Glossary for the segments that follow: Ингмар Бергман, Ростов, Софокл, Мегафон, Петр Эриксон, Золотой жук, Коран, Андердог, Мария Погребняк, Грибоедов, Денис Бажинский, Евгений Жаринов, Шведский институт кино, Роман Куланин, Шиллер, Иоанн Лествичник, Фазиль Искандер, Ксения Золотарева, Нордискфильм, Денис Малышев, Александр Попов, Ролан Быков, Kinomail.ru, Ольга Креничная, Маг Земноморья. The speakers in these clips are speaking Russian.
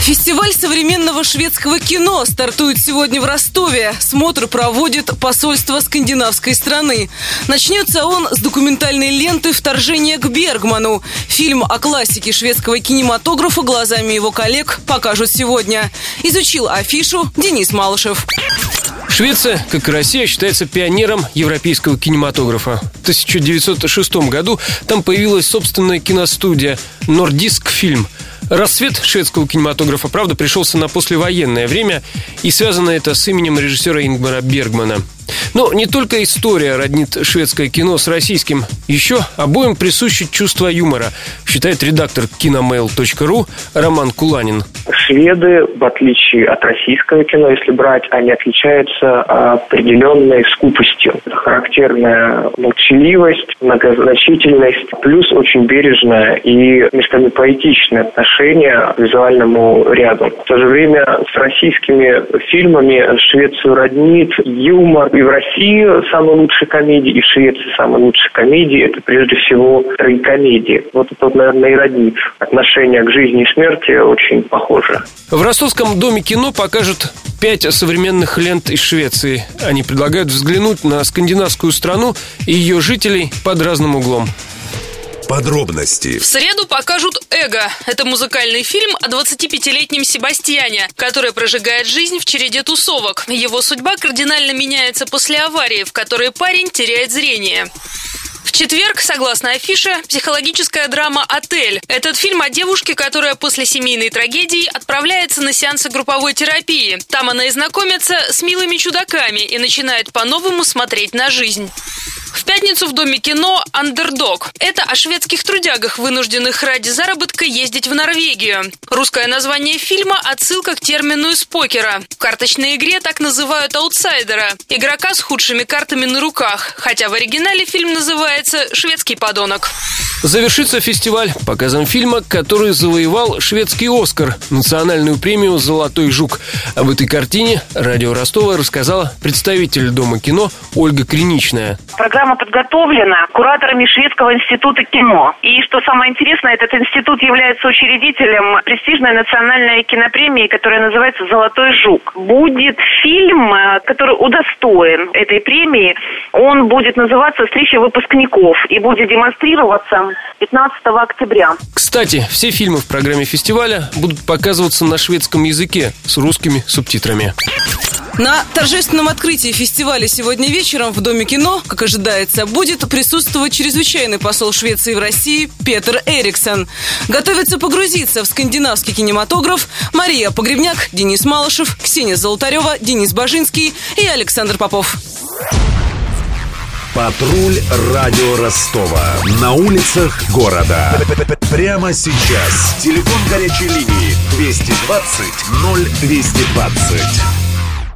Фестиваль современного шведского кино стартует сегодня в Ростове. Смотр проводит посольство скандинавской страны. Начнется он с документальной ленты «Вторжение к Бергману». Фильм о классике шведского кинематографа глазами его коллег покажут сегодня. Изучил афишу Денис Малышев. Швеция, как и Россия, считается пионером европейского кинематографа. В 1906 году там появилась собственная киностудия «Нордискфильм». Расцвет шведского кинематографа, правда, пришелся на послевоенное время, и связано это с именем режиссера Ингмара Бергмана. Но не только история роднит шведское кино с российским. Еще обоим присуще чувство юмора, считает редактор Kinomail.ru Роман Куланин. Шведы, в отличие от российского кино, если брать, они отличаются определенной скупостью. Характерная молчаливость, многозначительность, плюс очень бережное и местами поэтичное отношение к визуальному ряду. В то же время с российскими фильмами Швецию роднит юмор. И в России самые лучшие комедии, и в Швеции самые лучшие комедии – это прежде всего трагикомедии. Вот это, наверное, и роднит. Отношение к жизни и смерти очень похоже. В Ростовском доме кино покажут 5 современных лент из Швеции. Они предлагают взглянуть на скандинавскую страну и ее жителей под разным углом. Подробности. В среду покажут «Эго». Это музыкальный фильм о 25-летнем Себастьяне, который прожигает жизнь в череде тусовок. Его судьба кардинально меняется после аварии, в которой парень теряет зрение. В четверг, согласно афише, психологическая драма «Отель». Этот фильм о девушке, которая после семейной трагедии отправляется на сеансы групповой терапии. Там она и знакомится с милыми чудаками и начинает по-новому смотреть на жизнь. В пятницу в Доме кино «Андердог». Это о шведских трудягах, вынужденных ради заработка ездить в Норвегию. Русское название фильма – отсылка к термину из покера. В карточной игре так называют аутсайдера – игрока с худшими картами на руках. Хотя в оригинале фильм называется «Шведский подонок». Завершится фестиваль показом фильма, который завоевал шведский «Оскар» – национальную премию «Золотой жук». Об этой картине радио Ростова рассказала представитель Дома кино Ольга Креничная. Программа подготовлена кураторами Шведского института кино. И что самое интересное, этот институт является учредителем престижной национальной кинопремии, которая называется «Золотой жук». Будет фильм, который удостоен этой премии. Он будет называться «Встреча выпускников» и будет демонстрироваться 15 октября. Кстати, все фильмы в программе фестиваля будут показываться на шведском языке с русскими субтитрами. На торжественном открытии фестиваля сегодня вечером в Доме кино, как ожидается, будет присутствовать чрезвычайный посол Швеции в России Петр Эриксон. Готовится погрузиться в скандинавский кинематограф Мария Погребняк, Денис Малышев, Ксения Золотарева, Денис Бажинский и Александр Попов. Патруль радио Ростова. На улицах города. Прямо сейчас. Телефон горячей линии 220 0220.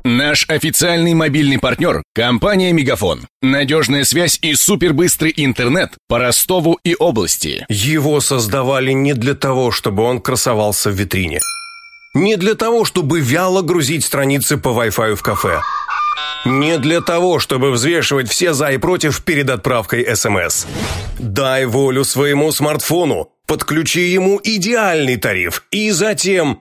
Наш официальный мобильный партнер – компания «Мегафон». Надежная связь и супербыстрый интернет по Ростову и области. Его создавали не для того, чтобы он красовался в витрине. Не для того, чтобы вяло грузить страницы по Wi-Fi в кафе. Не для того, чтобы взвешивать все «за» и «против» перед отправкой СМС. Дай волю своему смартфону, подключи ему идеальный тариф и затем...